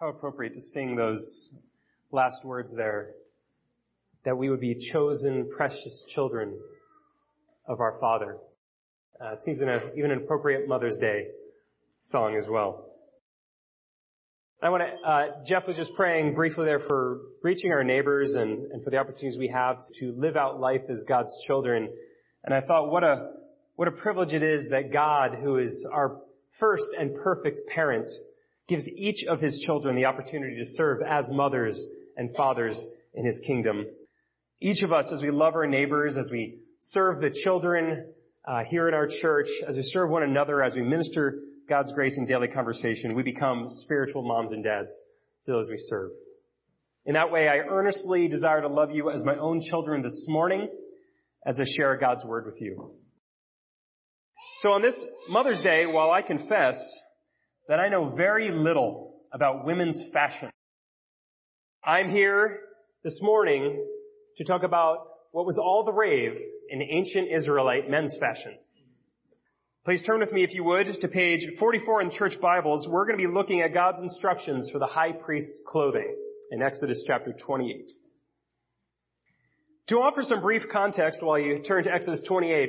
How appropriate to sing those last words there, that we would be chosen, precious children of our Father. It seems even an appropriate Mother's Day song as well. I want to. Jeff was just praying briefly there for reaching our neighbors and for the opportunities we have to live out life as God's children. And I thought, what a privilege it is that God, who is our first and perfect parent, gives each of his children the opportunity to serve as mothers and fathers in his kingdom. Each of us, as we love our neighbors, as we serve the children here in our church, as we serve one another, as we minister God's grace in daily conversation, we become spiritual moms and dads to those we serve. In that way, I earnestly desire to love you as my own children this morning as I share God's word with you. So on this Mother's Day, while I confess that I know very little about women's fashion, I'm here this morning to talk about what was all the rave in ancient Israelite men's fashion. Please turn with me, if you would, to page 44 in Church Bibles. We're going to be looking at God's instructions for the high priest's clothing in Exodus chapter 28. To offer some brief context while you turn to Exodus 28,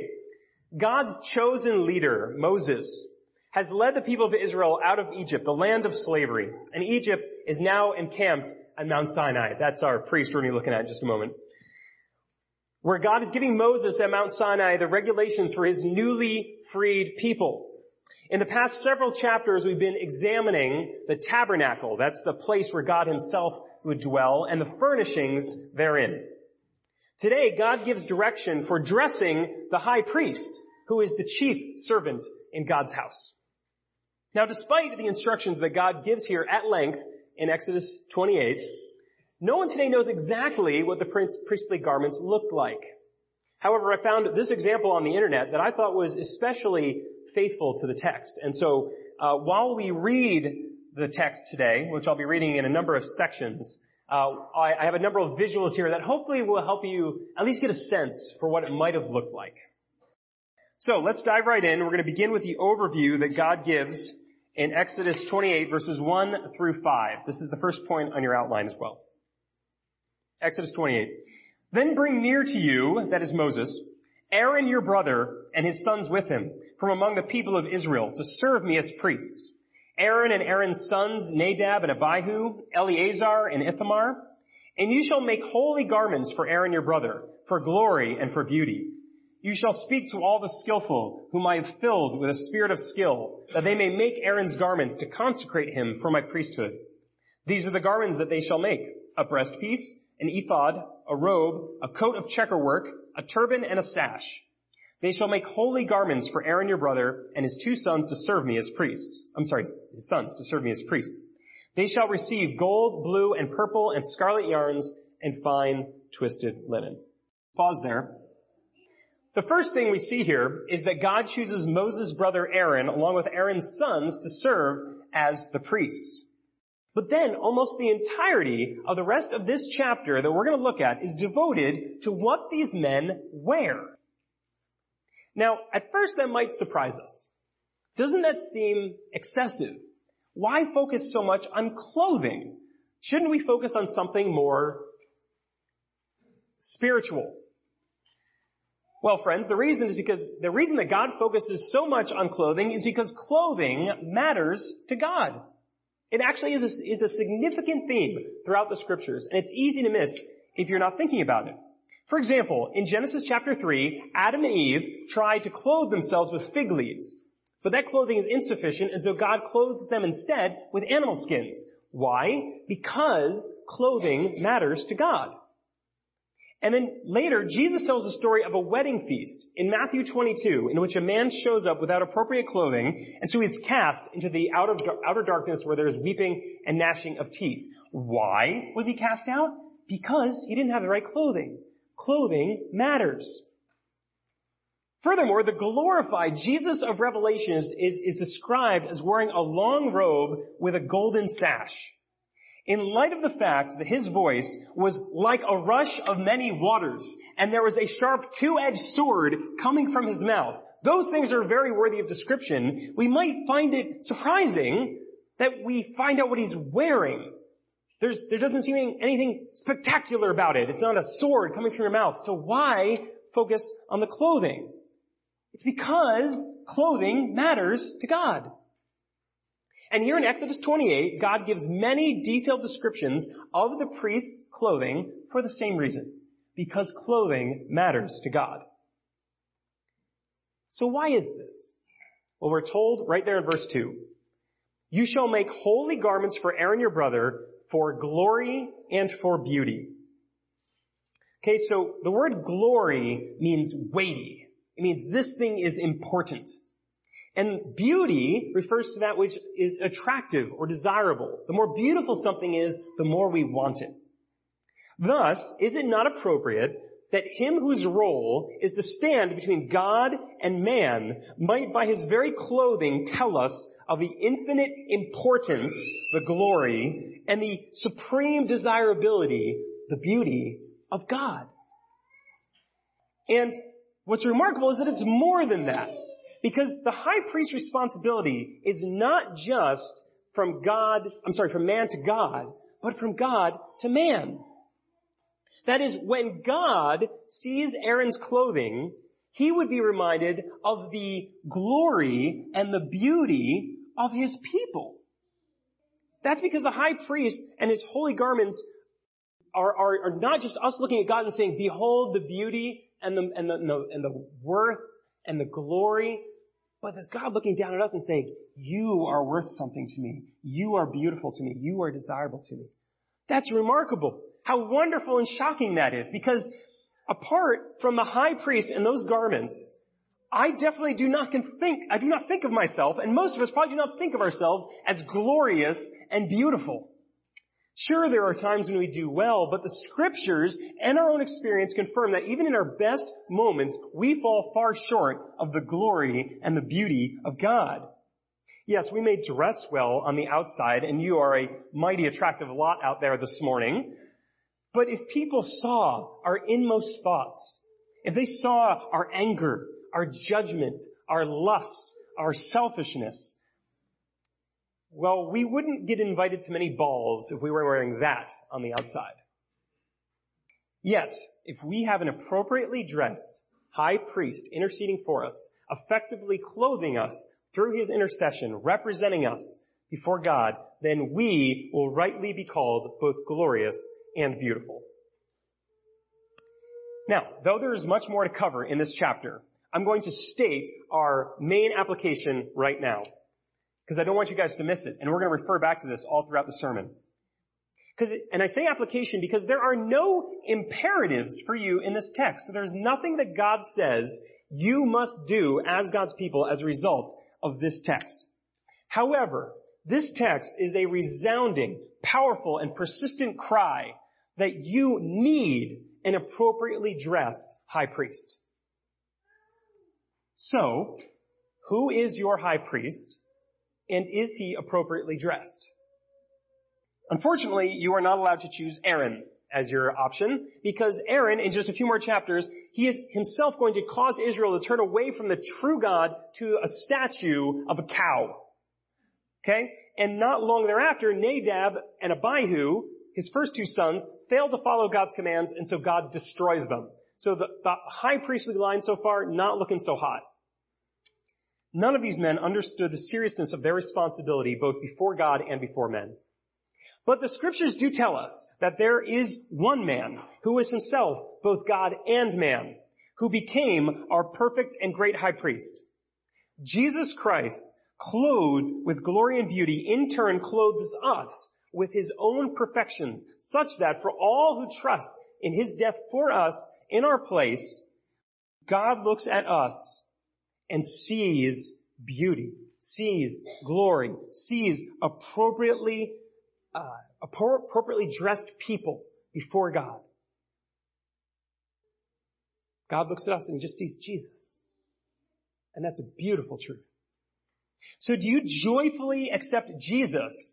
God's chosen leader, Moses, has led the people of Israel out of Egypt, the land of slavery. And Egypt is now encamped at Mount Sinai. That's our priest we're going to be looking at in just a moment. Where God is giving Moses at Mount Sinai the regulations for his newly freed people. In the past several chapters, we've been examining the tabernacle. That's the place where God himself would dwell, and the furnishings therein. Today, God gives direction for dressing the high priest, who is the chief servant in God's house. Now, despite the instructions that God gives here at length in Exodus 28, no one today knows exactly what the priestly garments looked like. However, I found this example on the internet that I thought was especially faithful to the text. And so while we read the text today, which I'll be reading in a number of sections, I have a number of visuals here that hopefully will help you at least get a sense for what it might have looked like. So let's dive right in. We're going to begin with the overview that God gives in Exodus 28, verses 1 through 5. This is the first point on your outline as well. Exodus 28. Then bring near to you, that is Moses, Aaron your brother and his sons with him from among the people of Israel to serve me as priests. Aaron and Aaron's sons, Nadab and Abihu, Eleazar and Ithamar. And you shall make holy garments for Aaron your brother, for glory and for beauty. You shall speak to all the skillful, whom I have filled with a spirit of skill, that they may make Aaron's garments to consecrate him for my priesthood. These are the garments that they shall make: a breastpiece, an ephod, a robe, a coat of checkerwork, a turban, and a sash. They shall make holy garments for Aaron your brother and his two sons to serve me as priests. His sons to serve me as priests. They shall receive gold, blue, and purple, and scarlet yarns, and fine twisted linen. Pause there. The first thing we see here is that God chooses Moses' brother Aaron, along with Aaron's sons, to serve as the priests. But then almost the entirety of the rest of this chapter that we're going to look at is devoted to what these men wear. Now, at first that might surprise us. Doesn't that seem excessive? Why focus so much on clothing? Shouldn't we focus on something more spiritual? Well, friends, the reason that God focuses so much on clothing is because clothing matters to God. It actually is a significant theme throughout the scriptures, and it's easy to miss if you're not thinking about it. For example, in Genesis chapter 3, Adam and Eve tried to clothe themselves with fig leaves, but that clothing is insufficient, and so God clothes them instead with animal skins. Why? Because clothing matters to God. And then later, Jesus tells the story of a wedding feast in Matthew 22, in which a man shows up without appropriate clothing, and so he's cast into the outer darkness where there's weeping and gnashing of teeth. Why was he cast out? Because he didn't have the right clothing. Clothing matters. Furthermore, the glorified Jesus of Revelation is described as wearing a long robe with a golden sash, in light of the fact that his voice was like a rush of many waters, and there was a sharp two-edged sword coming from his mouth. Those things are very worthy of description. We might find it surprising that we find out what he's wearing. There doesn't seem anything spectacular about it. It's not a sword coming from your mouth. So why focus on the clothing? It's because clothing matters to God. And here in Exodus 28, God gives many detailed descriptions of the priest's clothing for the same reason, because clothing matters to God. So why is this? Well, we're told right there in verse 2, "You shall make holy garments for Aaron your brother for glory and for beauty." Okay, so the word glory means weighty. It means this thing is important. And beauty refers to that which is attractive or desirable. The more beautiful something is, the more we want it. Thus, is it not appropriate that him whose role is to stand between God and man might by his very clothing tell us of the infinite importance, the glory, and the supreme desirability, the beauty of God? And what's remarkable is that it's more than that, because the high priest's responsibility is not just from man to God, but from God to man. That is, when God sees Aaron's clothing, he would be reminded of the glory and the beauty of his people. That's because the high priest and his holy garments are not just us looking at God and saying, "Behold the beauty and the worth and the glory," but there's God looking down at us and saying, "You are worth something to me. You are beautiful to me. You are desirable to me." That's remarkable. How wonderful and shocking that is, because apart from the high priest and those garments, I definitely do not think of myself, and most of us probably do not think of ourselves as glorious and beautiful. Sure, there are times when we do well, but the scriptures and our own experience confirm that even in our best moments, we fall far short of the glory and the beauty of God. Yes, we may dress well on the outside, and you are a mighty attractive lot out there this morning. But if people saw our inmost thoughts, if they saw our anger, our judgment, our lust, our selfishness, well, we wouldn't get invited to many balls if we were wearing that on the outside. Yet, if we have an appropriately dressed high priest interceding for us, effectively clothing us through his intercession, representing us before God, then we will rightly be called both glorious and beautiful. Now, though there is much more to cover in this chapter, I'm going to state our main application right now, because I don't want you guys to miss it, and we're going to refer back to this all throughout the sermon. And I say application because there are no imperatives for you in this text. There's nothing that God says you must do as God's people as a result of this text. However, this text is a resounding, powerful, and persistent cry that you need an appropriately dressed high priest. So, who is your high priest, and is he appropriately dressed? Unfortunately, you are not allowed to choose Aaron as your option, because Aaron, in just a few more chapters, he is himself going to cause Israel to turn away from the true God to a statue of a cow. Okay? And not long thereafter, Nadab and Abihu, his first two sons, failed to follow God's commands, and so God destroys them. So the high priestly line so far, not looking so hot. None of these men understood the seriousness of their responsibility, both before God and before men. But the scriptures do tell us that there is one man who is himself both God and man, who became our perfect and great high priest. Jesus Christ, clothed with glory and beauty, in turn clothes us with his own perfections, such that for all who trust in his death for us in our place, God looks at us and sees beauty, sees glory, sees appropriately dressed people before God. God looks at us and he just sees Jesus. And that's a beautiful truth. So do you joyfully accept Jesus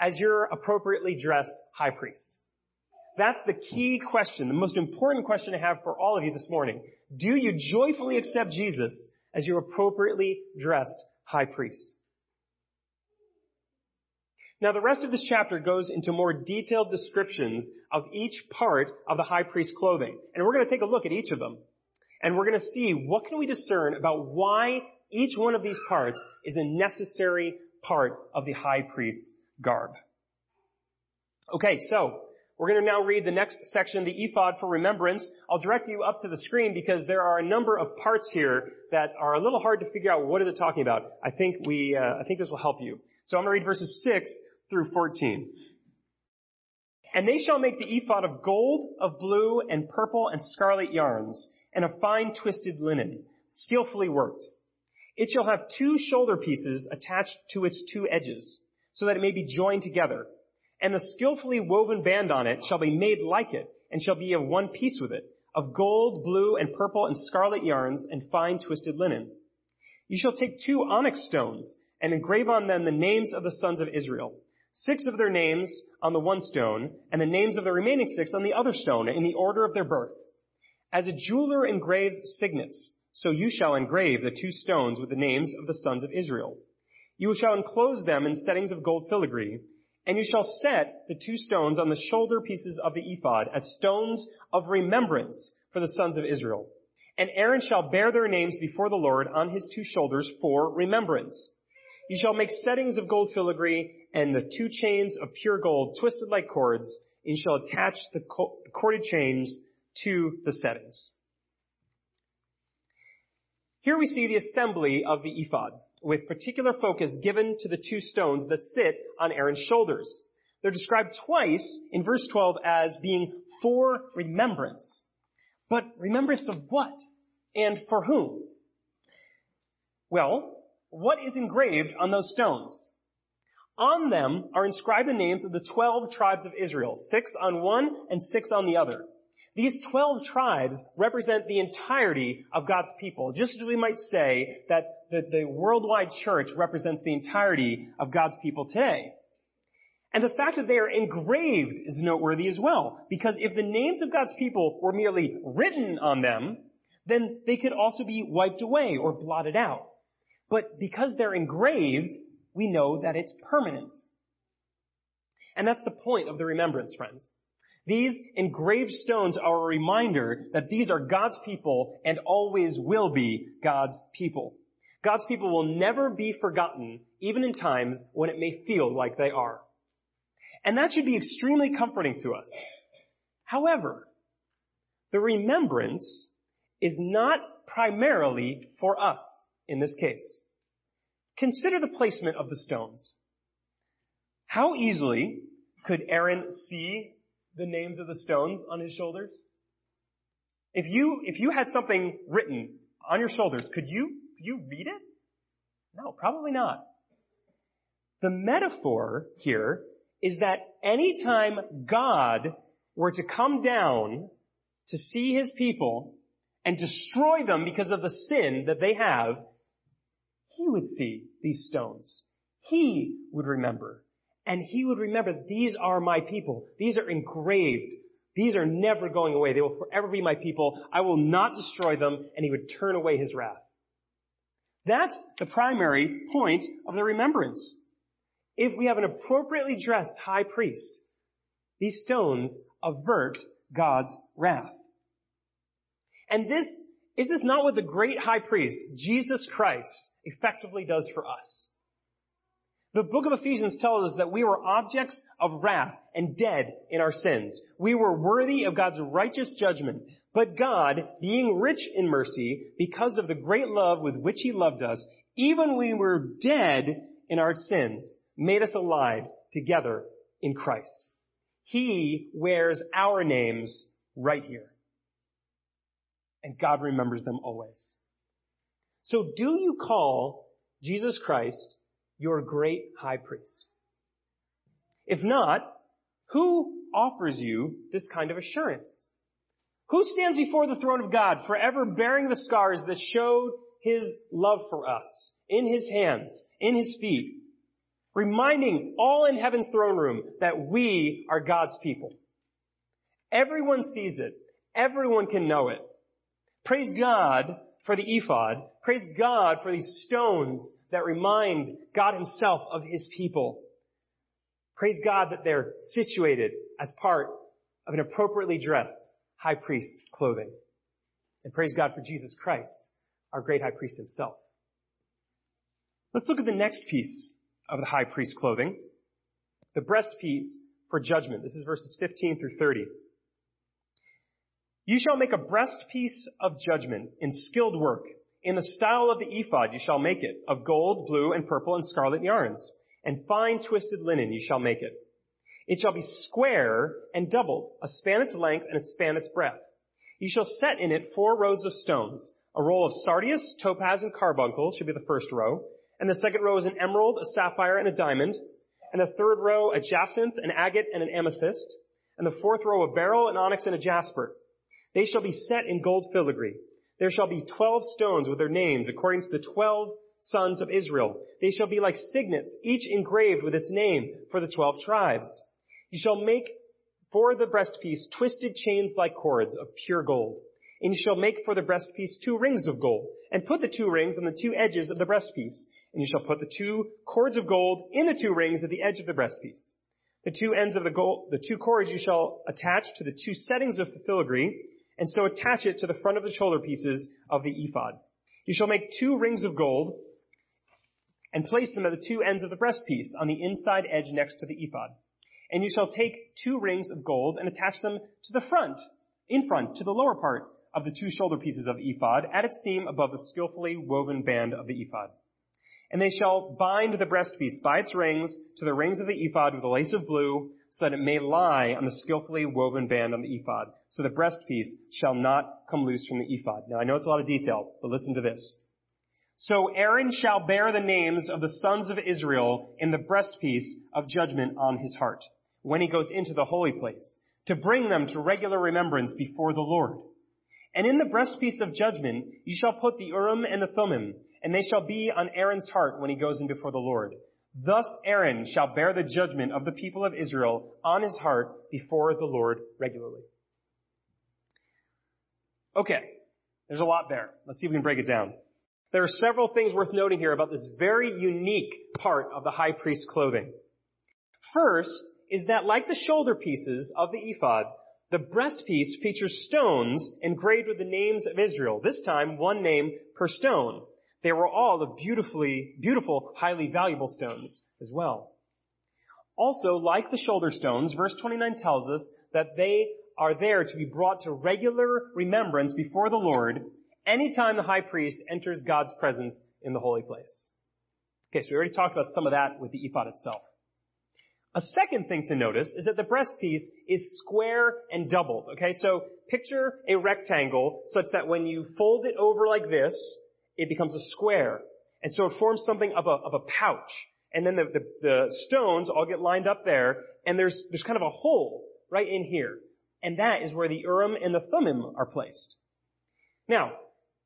as your appropriately dressed high priest? That's the key question, the most important question I have for all of you this morning. Do you joyfully accept Jesus as your appropriately dressed high priest? Now, the rest of this chapter goes into more detailed descriptions of each part of the high priest's clothing. And we're going to take a look at each of them. And we're going to see what can we discern about why each one of these parts is a necessary part of the high priest's garb. Okay, so we're going to now read the next section, the ephod for remembrance. I'll direct you up to the screen because there are a number of parts here that are a little hard to figure out what is it talking about. I think this will help you. So I'm going to read verses 6 through 14. And they shall make the ephod of gold, of blue, and purple, and scarlet yarns, and of fine twisted linen, skillfully worked. It shall have two shoulder pieces attached to its two edges, so that it may be joined together. And the skillfully woven band on it shall be made like it, and shall be of one piece with it, of gold, blue, and purple, and scarlet yarns, and fine twisted linen. You shall take two onyx stones, and engrave on them the names of the sons of Israel, 6 of their names on the one stone, and the names of the remaining 6 on the other stone, in the order of their birth. As a jeweler engraves signets, so you shall engrave the two stones with the names of the sons of Israel. You shall enclose them in settings of gold filigree, and you shall set the two stones on the shoulder pieces of the ephod as stones of remembrance for the sons of Israel. And Aaron shall bear their names before the Lord on his two shoulders for remembrance. You shall make settings of gold filigree and the two chains of pure gold twisted like cords, and you shall attach the corded chains to the settings. Here we see the assembly of the ephod, with particular focus given to the two stones that sit on Aaron's shoulders. They're described twice in verse 12 as being for remembrance. But remembrance of what? And for whom? Well, what is engraved on those stones? On them are inscribed the names of the 12 tribes of Israel, 6 on one and 6 on the other. These 12 tribes represent the entirety of God's people, just as we might say that the worldwide church represents the entirety of God's people today. And the fact that they are engraved is noteworthy as well, because if the names of God's people were merely written on them, then they could also be wiped away or blotted out. But because they're engraved, we know that it's permanent. And that's the point of the remembrance, friends. These engraved stones are a reminder that these are God's people and always will be God's people. God's people will never be forgotten, even in times when it may feel like they are. And that should be extremely comforting to us. However, the remembrance is not primarily for us. In this case, consider the placement of the stones. How easily could Aaron see the names of the stones on his shoulders? If you had something written on your shoulders, could you read it? No, probably not. The metaphor here is that any time God were to come down to see his people and destroy them because of the sin that they have, he would see these stones. He would remember. And he would remember, these are my people. These are engraved. These are never going away. They will forever be my people. I will not destroy them. And he would turn away his wrath. That's the primary point of the remembrance. If we have an appropriately dressed high priest, these stones avert God's wrath. And is this not what the great high priest, Jesus Christ, effectively does for us? The book of Ephesians tells us that we were objects of wrath and dead in our sins. We were worthy of God's righteous judgment, but God, being rich in mercy, because of the great love with which he loved us, even when we were dead in our sins, made us alive together in Christ. He wears our names right here. And God remembers them always. So do you call Jesus Christ your great high priest? If not, who offers you this kind of assurance? Who stands before the throne of God forever bearing the scars that showed his love for us in his hands, in his feet, reminding all in heaven's throne room that we are God's people? Everyone sees it. Everyone can know it. Praise God for the ephod. Praise God for these stones that remind God himself of his people. Praise God that they're situated as part of an appropriately dressed high priest clothing. And praise God for Jesus Christ, our great high priest himself. Let's look at the next piece of the high priest clothing, the breast piece for judgment. This is verses 15 through 30. You shall make a breast piece of judgment in skilled work. In the style of the ephod you shall make it, of gold, blue, and purple, and scarlet yarns. And fine twisted linen you shall make it. It shall be square and doubled, a span its length and a span its breadth. You shall set in it 4 rows of stones. A roll of sardius, topaz, and carbuncle should be the first row. And the second row is an emerald, a sapphire, and a diamond. And the third row, a jacinth, an agate, and an amethyst. And the fourth row, a beryl, an onyx, and a jasper. They shall be set in gold filigree. There shall be 12 stones with their names, according to the 12 sons of Israel. They shall be like signets, each engraved with its name for the 12 tribes. You shall make for the breastpiece twisted chains like cords of pure gold. And you shall make for the breastpiece 2 rings of gold, and put the 2 rings on the 2 edges of the breastpiece. And you shall put the 2 cords of gold in the 2 rings at the edge of the breastpiece. The 2 ends of the 2 cords you shall attach to the 2 settings of the filigree, and so attach it to the front of the shoulder pieces of the ephod. You shall make 2 rings of gold and place them at the 2 ends of the breastpiece on the inside edge next to the ephod. And you shall take 2 rings of gold and attach them to the front, in front, to the lower part of the 2 shoulder pieces of the ephod at its seam above the skillfully woven band of the ephod. And they shall bind the breastpiece by its rings to the rings of the ephod with a lace of blue, so that it may lie on the skillfully woven band on the ephod. So the breastpiece shall not come loose from the ephod. Now I know it's a lot of detail, but listen to this. So Aaron shall bear the names of the sons of Israel in the breastpiece of judgment on his heart, when he goes into the holy place, to bring them to regular remembrance before the Lord. And in the breastpiece of judgment you shall put the Urim and the Thummim, and they shall be on Aaron's heart when he goes in before the Lord. Thus Aaron shall bear the judgment of the people of Israel on his heart before the Lord regularly. Okay, there's a lot there. Let's see if we can break it down. There are several things worth noting here about this very unique part of the high priest's clothing. First is that, like the shoulder pieces of the ephod, the breastpiece features stones engraved with the names of Israel, this time 1 name per stone. They were all the beautiful, highly valuable stones as well. Also, like the shoulder stones, verse 29 tells us that they are there to be brought to regular remembrance before the Lord anytime the high priest enters God's presence in the holy place. Okay, so we already talked about some of that with the ephod itself. A second thing to notice is that the breastpiece is square and doubled. Okay, so picture a rectangle such that when you fold it over like this, it becomes a square. And so it forms something of a pouch. And then the stones all get lined up there, and there's kind of a hole right in here. And that is where the Urim and the Thummim are placed. Now,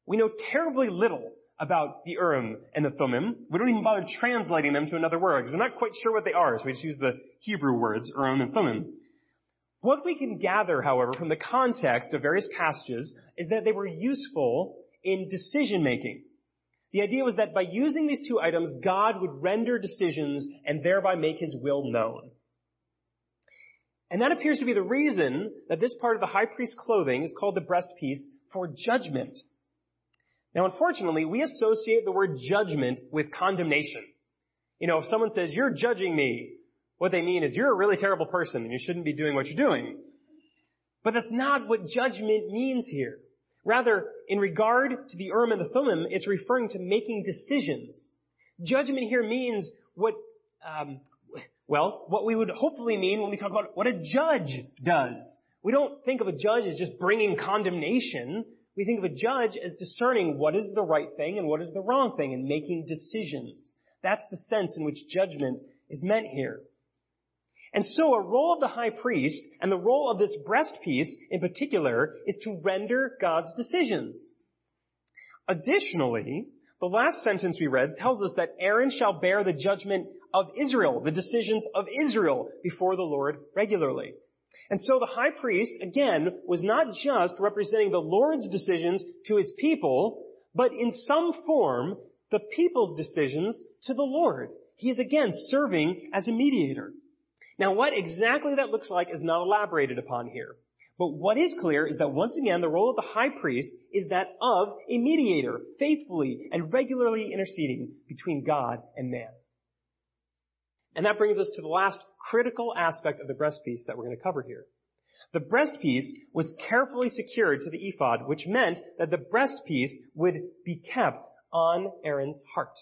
we know terribly little about the Urim and the Thummim. We don't even bother translating them to another word, because we're not quite sure what they are, so we just use the Hebrew words, Urim and Thummim. What we can gather, however, from the context of various passages is that they were useful in decision-making. The idea was that by using these 2 items, God would render decisions and thereby make his will known. And that appears to be the reason that this part of the high priest's clothing is called the breastpiece for judgment. Now, unfortunately, we associate the word judgment with condemnation. You know, if someone says, "You're judging me," what they mean is you're a really terrible person and you shouldn't be doing what you're doing. But that's not what judgment means here. Rather, in regard to the Urim and the Thummim, it's referring to making decisions. Judgment here means what we would hopefully mean when we talk about what a judge does. We don't think of a judge as just bringing condemnation. We think of a judge as discerning what is the right thing and what is the wrong thing and making decisions. That's the sense in which judgment is meant here. And so a role of the high priest, and the role of this breastpiece in particular, is to render God's decisions. Additionally, the last sentence we read tells us that Aaron shall bear the judgment of Israel, the decisions of Israel, before the Lord regularly. And so the high priest, again, was not just representing the Lord's decisions to his people, but in some form, the people's decisions to the Lord. He is again serving as a mediator. Now, what exactly that looks like is not elaborated upon here. But what is clear is that once again, the role of the high priest is that of a mediator, faithfully and regularly interceding between God and man. And that brings us to the last critical aspect of the breastpiece that we're going to cover here. The breastpiece was carefully secured to the ephod, which meant that the breastpiece would be kept on Aaron's heart.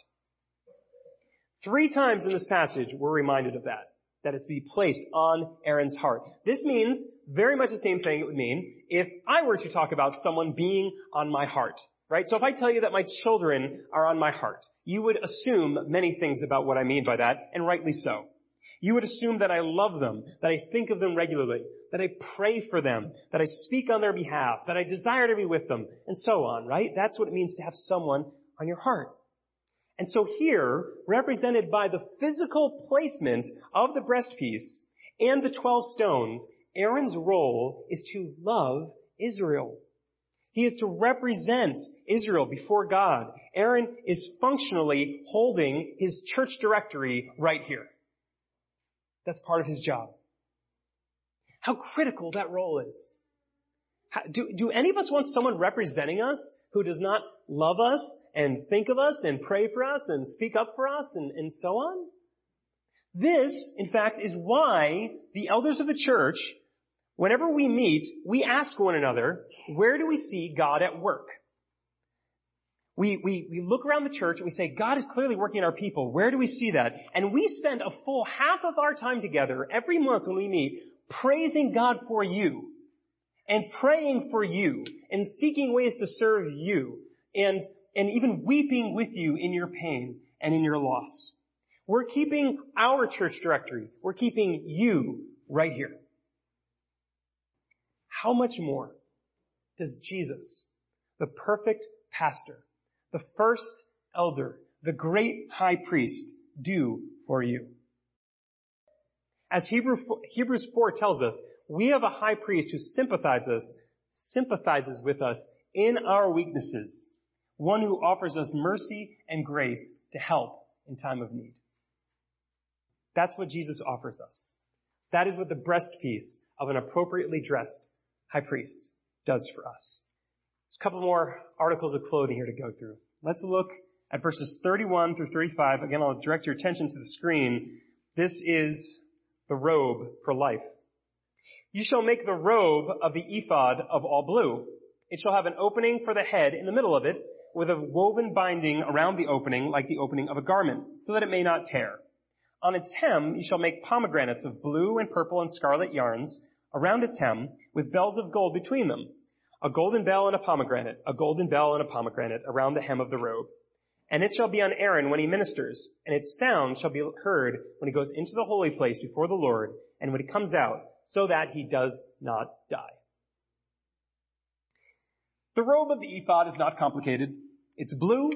3 times in this passage, we're reminded of that it's to be placed on Aaron's heart. This means very much the same thing it would mean if I were to talk about someone being on my heart, right? So if I tell you that my children are on my heart, you would assume many things about what I mean by that, and rightly so. You would assume that I love them, that I think of them regularly, that I pray for them, that I speak on their behalf, that I desire to be with them, and so on, right? That's what it means to have someone on your heart. And so here, represented by the physical placement of the breastpiece and the 12 stones, Aaron's role is to love Israel. He is to represent Israel before God. Aaron is functionally holding his church directory right here. That's part of his job. How critical that role is. Do any of us want someone representing us who does not love us and think of us and pray for us and speak up for us and so on? This, in fact, is why the elders of the church, whenever we meet, we ask one another, where do we see God at work? We look around the church and we say, God is clearly working in our people. Where do we see that? And we spend a full half of our time together every month when we meet praising God for you and praying for you and seeking ways to serve you and even weeping with you in your pain and in your loss. We're keeping our church directory. We're keeping you right here. How much more does Jesus, the perfect pastor, the first elder, the great high priest, do for you? As Hebrews 4 tells us, we have a high priest who sympathizes with us in our weaknesses, one who offers us mercy and grace to help in time of need. That's what Jesus offers us. That is what the breastpiece of an appropriately dressed high priest does for us. There's a couple more articles of clothing here to go through. Let's look at verses 31 through 35. Again, I'll direct your attention to the screen. This is the robe for life. You shall make the robe of the ephod of all blue. It shall have an opening for the head in the middle of it, with a woven binding around the opening like the opening of a garment, so that it may not tear. On its hem you shall make pomegranates of blue and purple and scarlet yarns around its hem, with bells of gold between them. A golden bell and a pomegranate, a golden bell and a pomegranate around the hem of the robe. And it shall be on Aaron when he ministers, and its sound shall be heard when he goes into the holy place before the Lord, and when he comes out, so that he does not die. The robe of the ephod is not complicated. It's blue,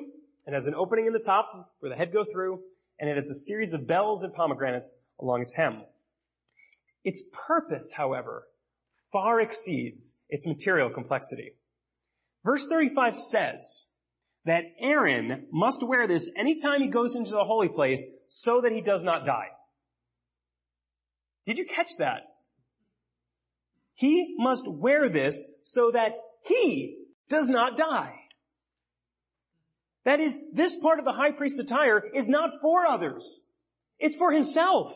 and has an opening in the top where the head go through, and it has a series of bells and pomegranates along its hem. Its purpose, however, far exceeds its material complexity. Verse 35 says that Aaron must wear this anytime he goes into the holy place so that he does not die. Did you catch that? He must wear this so that he does not die. That is, this part of the high priest's attire is not for others. It's for himself.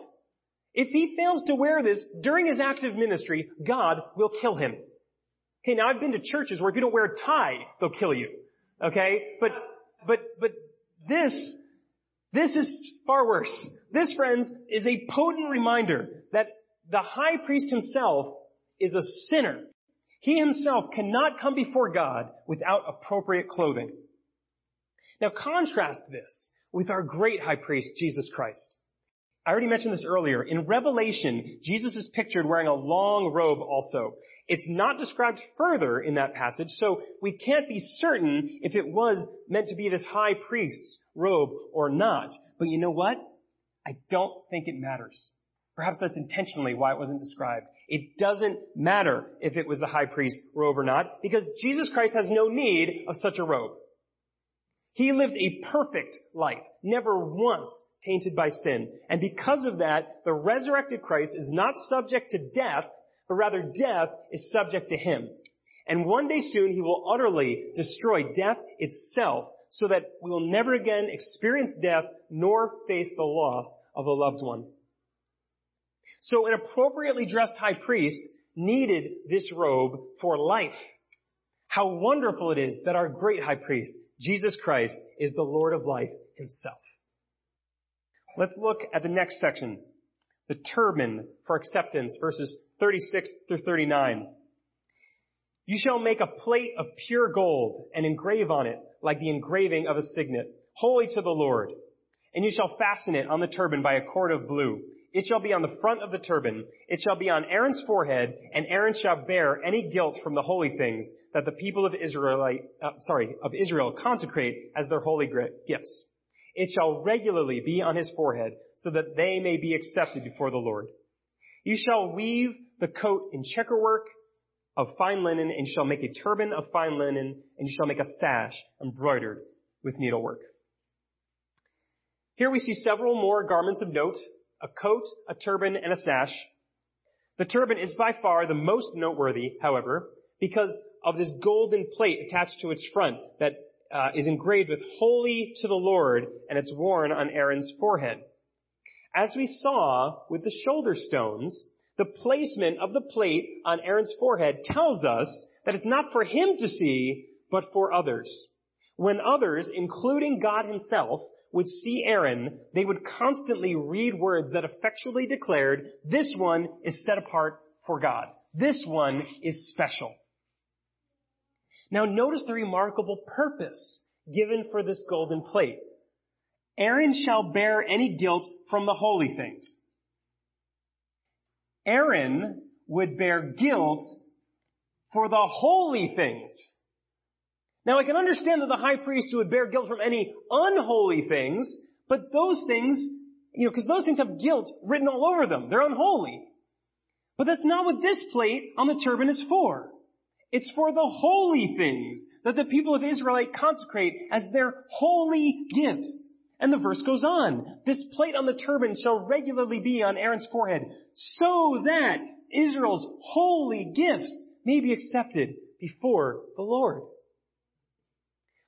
If he fails to wear this during his active ministry, God will kill him. Okay, now I've been to churches where if you don't wear a tie, they'll kill you. Okay? But this is far worse. This, friends, is a potent reminder that the high priest himself is a sinner. He himself cannot come before God without appropriate clothing. Now contrast this with our great high priest, Jesus Christ. I already mentioned this earlier. In Revelation, Jesus is pictured wearing a long robe also. It's not described further in that passage, so we can't be certain if it was meant to be this high priest's robe or not. But you know what? I don't think it matters. Perhaps that's intentionally why it wasn't described. It doesn't matter if it was the high priest's robe or not, because Jesus Christ has no need of such a robe. He lived a perfect life, never once tainted by sin. And because of that, the resurrected Christ is not subject to death, but rather death is subject to him. And one day soon, he will utterly destroy death itself so that we will never again experience death nor face the loss of a loved one. So an appropriately dressed high priest needed this robe for life. How wonderful it is that our great high priest, Jesus Christ, is the Lord of life himself. Let's look at the next section, the turban for acceptance, verses 36 through 39. You shall make a plate of pure gold and engrave on it like the engraving of a signet, holy to the Lord. And you shall fasten it on the turban by a cord of blue. It shall be on the front of the turban. It shall be on Aaron's forehead, and Aaron shall bear any guilt from the holy things that the people of Israel consecrate as their holy gifts. It shall regularly be on his forehead so that they may be accepted before the Lord. You shall weave the coat in checkerwork of fine linen, and you shall make a turban of fine linen, and you shall make a sash embroidered with needlework. Here we see several more garments of note: a coat, a turban, and a sash. The turban is by far the most noteworthy, however, because of this golden plate attached to its front that is engraved with "Holy to the Lord," and it's worn on Aaron's forehead. As we saw with the shoulder stones, the placement of the plate on Aaron's forehead tells us that it's not for him to see, but for others. When others, including God himself, would see Aaron, they would constantly read words that effectually declared, this one is set apart for God. This one is special. Now notice the remarkable purpose given for this golden plate. Aaron shall bear any guilt from the holy things. Aaron would bear guilt for the holy things. Now, I can understand that the high priest would bear guilt from any unholy things, but those things, because those things have guilt written all over them. They're unholy. But that's not what this plate on the turban is for. It's for the holy things that the people of Israel consecrate as their holy gifts. And the verse goes on. This plate on the turban shall regularly be on Aaron's forehead so that Israel's holy gifts may be accepted before the Lord.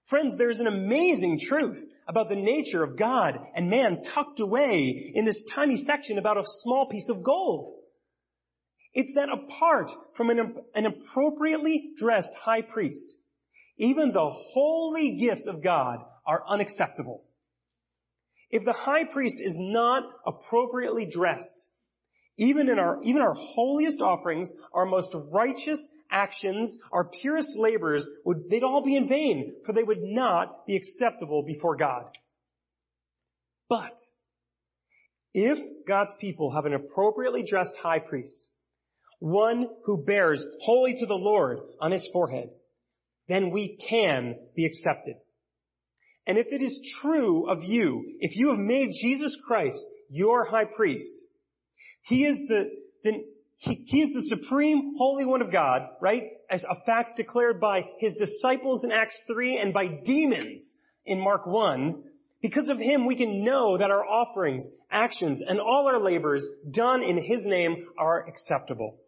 Friends, there is an amazing truth about the nature of God and man tucked away in this tiny section about a small piece of gold. It's that apart from an appropriately dressed high priest, even the holy gifts of God are unacceptable. If the high priest is not appropriately dressed, even our holiest offerings, our most righteous actions, our purest labors, they'd all be in vain, for they would not be acceptable before God. But if God's people have an appropriately dressed high priest, one who bears holy to the Lord on his forehead, then we can be accepted. And if it is true of you, if you have made Jesus Christ your high priest, he is the supreme holy one of God, right? As a fact declared by his disciples in Acts 3 and by demons in Mark 1. Because of him, we can know that our offerings, actions, and all our labors done in his name are acceptable.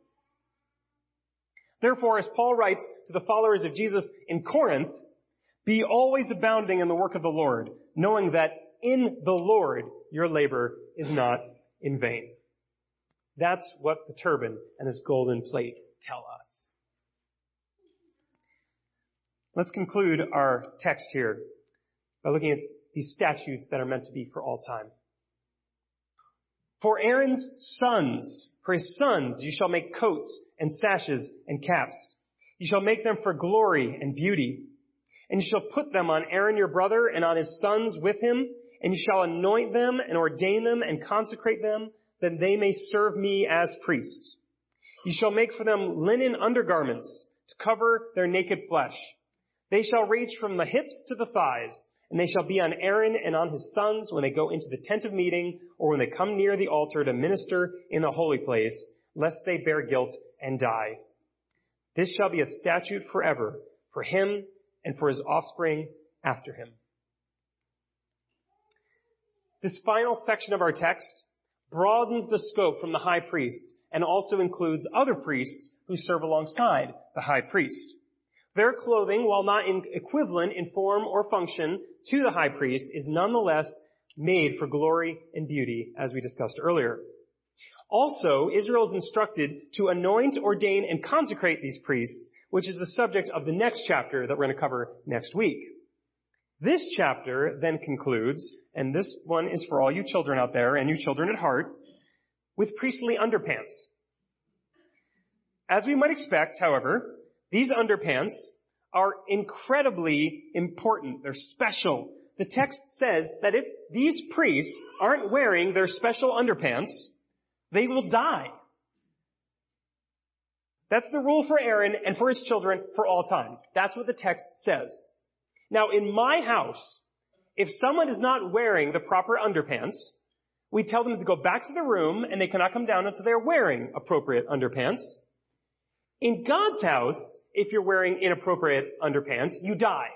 Therefore, as Paul writes to the followers of Jesus in Corinth, be always abounding in the work of the Lord, knowing that in the Lord your labor is not in vain. That's what the turban and this golden plate tell us. Let's conclude our text here by looking at these statutes that are meant to be for all time. For his sons, you shall make coats and sashes and caps. You shall make them for glory and beauty. And you shall put them on Aaron your brother and on his sons with him. And you shall anoint them and ordain them and consecrate them, that they may serve me as priests. You shall make for them linen undergarments to cover their naked flesh. They shall reach from the hips to the thighs, and they shall be on Aaron and on his sons when they go into the tent of meeting or when they come near the altar to minister in the holy place, lest they bear guilt and die. This shall be a statute forever for him and for his offspring after him. This final section of our text broadens the scope from the high priest and also includes other priests who serve alongside the high priest. Their clothing, while not equivalent in form or function to the high priest, is nonetheless made for glory and beauty, as we discussed earlier. Also, Israel is instructed to anoint, ordain, and consecrate these priests, which is the subject of the next chapter that we're going to cover next week. This chapter then concludes, and this one is for all you children out there and you children at heart, with priestly underpants. As we might expect, however, these underpants are incredibly important. They're special. The text says that if these priests aren't wearing their special underpants, they will die. That's the rule for Aaron and for his children for all time. That's what the text says. Now, in my house, if someone is not wearing the proper underpants, we tell them to go back to the room and they cannot come down until they're wearing appropriate underpants. In God's house, if you're wearing inappropriate underpants, you die.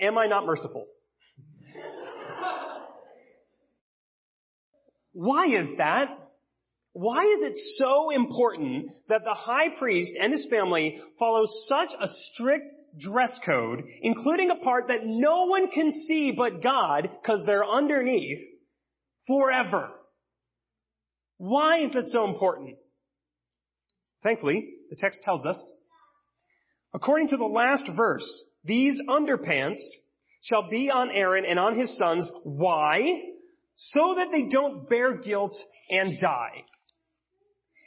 Am I not merciful? Why is that? Why is it so important that the high priest and his family follow such a strict dress code, including a part that no one can see but God, because they're underneath, forever? Why is that so important? Thankfully, the text tells us, according to the last verse, these underpants shall be on Aaron and on his sons. Why? So that they don't bear guilt and die.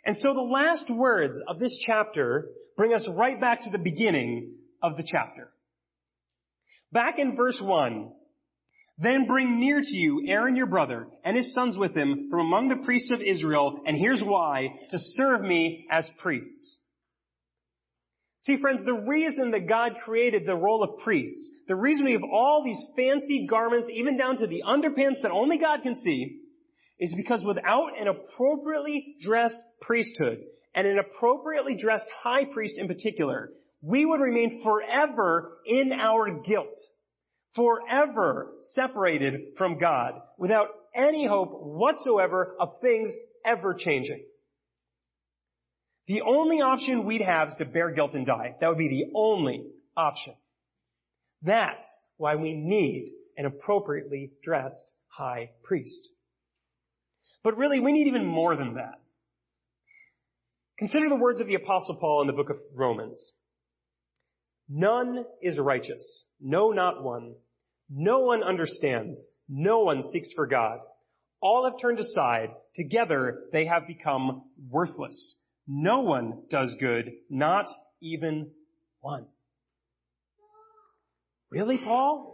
And so the last words of this chapter bring us right back to the beginning of the chapter. Back in verse 1, then bring near to you Aaron your brother and his sons with him from among the priests of Israel, and here's why, to serve me as priests. See, friends, the reason that God created the role of priests, the reason we have all these fancy garments, even down to the underpants that only God can see, is because without an appropriately dressed priesthood, and an appropriately dressed high priest in particular, we would remain forever in our guilt, forever separated from God, without any hope whatsoever of things ever changing. The only option we'd have is to bear guilt and die. That would be the only option. That's why we need an appropriately dressed high priest. But really, we need even more than that. Consider the words of the Apostle Paul in the book of Romans. None is righteous, no, not one. No one understands, no one seeks for God. All have turned aside, together they have become worthless. No one does good, not even one. Really, Paul?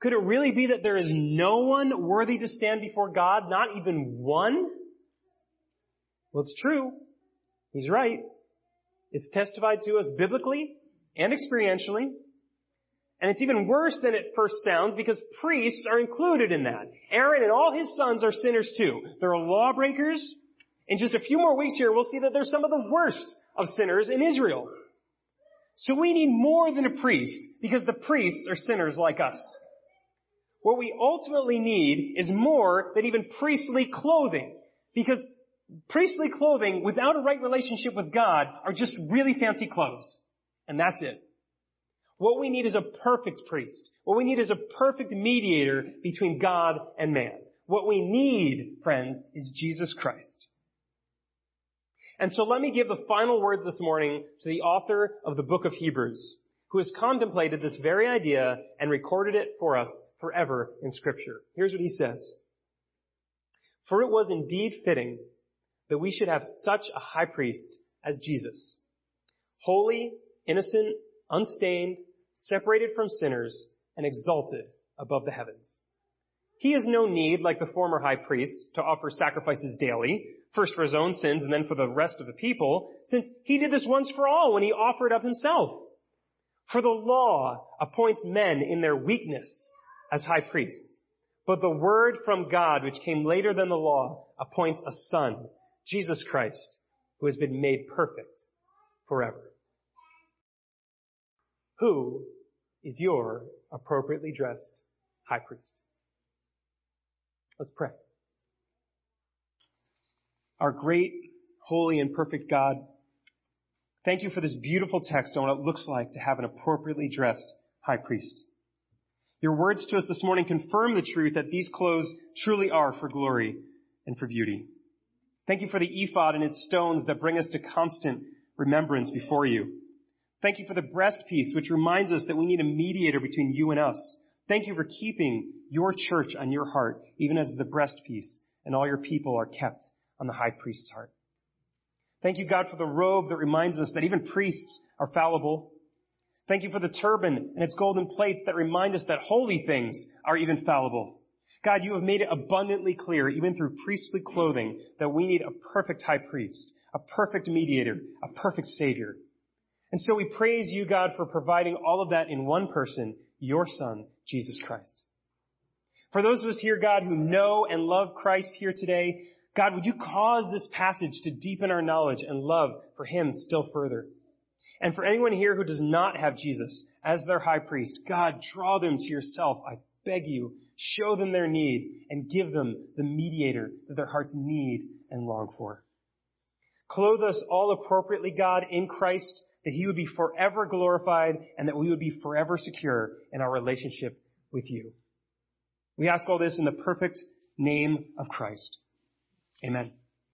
Could it really be that there is no one worthy to stand before God, not even one? Well, it's true. He's right. It's testified to us biblically and experientially. And it's even worse than it first sounds, because priests are included in that. Aaron and all his sons are sinners too. They're lawbreakers. In just a few more weeks here, we'll see that they're some of the worst of sinners in Israel. So we need more than a priest, because the priests are sinners like us. What we ultimately need is more than even priestly clothing, because priestly clothing without a right relationship with God are just really fancy clothes, and that's it. What we need is a perfect priest. What we need is a perfect mediator between God and man. What we need, friends, is Jesus Christ. And so let me give the final words this morning to the author of the book of Hebrews, who has contemplated this very idea and recorded it for us forever in Scripture. Here's what he says. For it was indeed fitting that we should have such a high priest as Jesus, holy, innocent, unstained, separated from sinners, and exalted above the heavens. He has no need, like the former high priests, to offer sacrifices daily, first for his own sins and then for the rest of the people, since he did this once for all when he offered up himself. For the law appoints men in their weakness as high priests, but the word from God, which came later than the law, appoints a son, Jesus Christ, who has been made perfect forever. Who is your appropriately dressed high priest? Let's pray. Our great, holy, and perfect God, thank you for this beautiful text on what it looks like to have an appropriately dressed high priest. Your words to us this morning confirm the truth that these clothes truly are for glory and for beauty. Thank you for the ephod and its stones that bring us to constant remembrance before you. Thank you for the breastpiece, which reminds us that we need a mediator between you and us. Thank you for keeping your church on your heart, even as the breastpiece and all your people are kept on the high priest's heart. Thank you, God, for the robe that reminds us that even priests are fallible. Thank you for the turban and its golden plates that remind us that holy things are even fallible. God, you have made it abundantly clear, even through priestly clothing, that we need a perfect high priest, a perfect mediator, a perfect savior. And so we praise you, God, for providing all of that in one person, your son, Jesus Christ. For those of us here, God, who know and love Christ here today, God, would you cause this passage to deepen our knowledge and love for him still further? And for anyone here who does not have Jesus as their high priest, God, draw them to yourself, I beg you. Show them their need and give them the mediator that their hearts need and long for. Clothe us all appropriately, God, in Christ, that he would be forever glorified and that we would be forever secure in our relationship with you. We ask all this in the perfect name of Christ. Amen.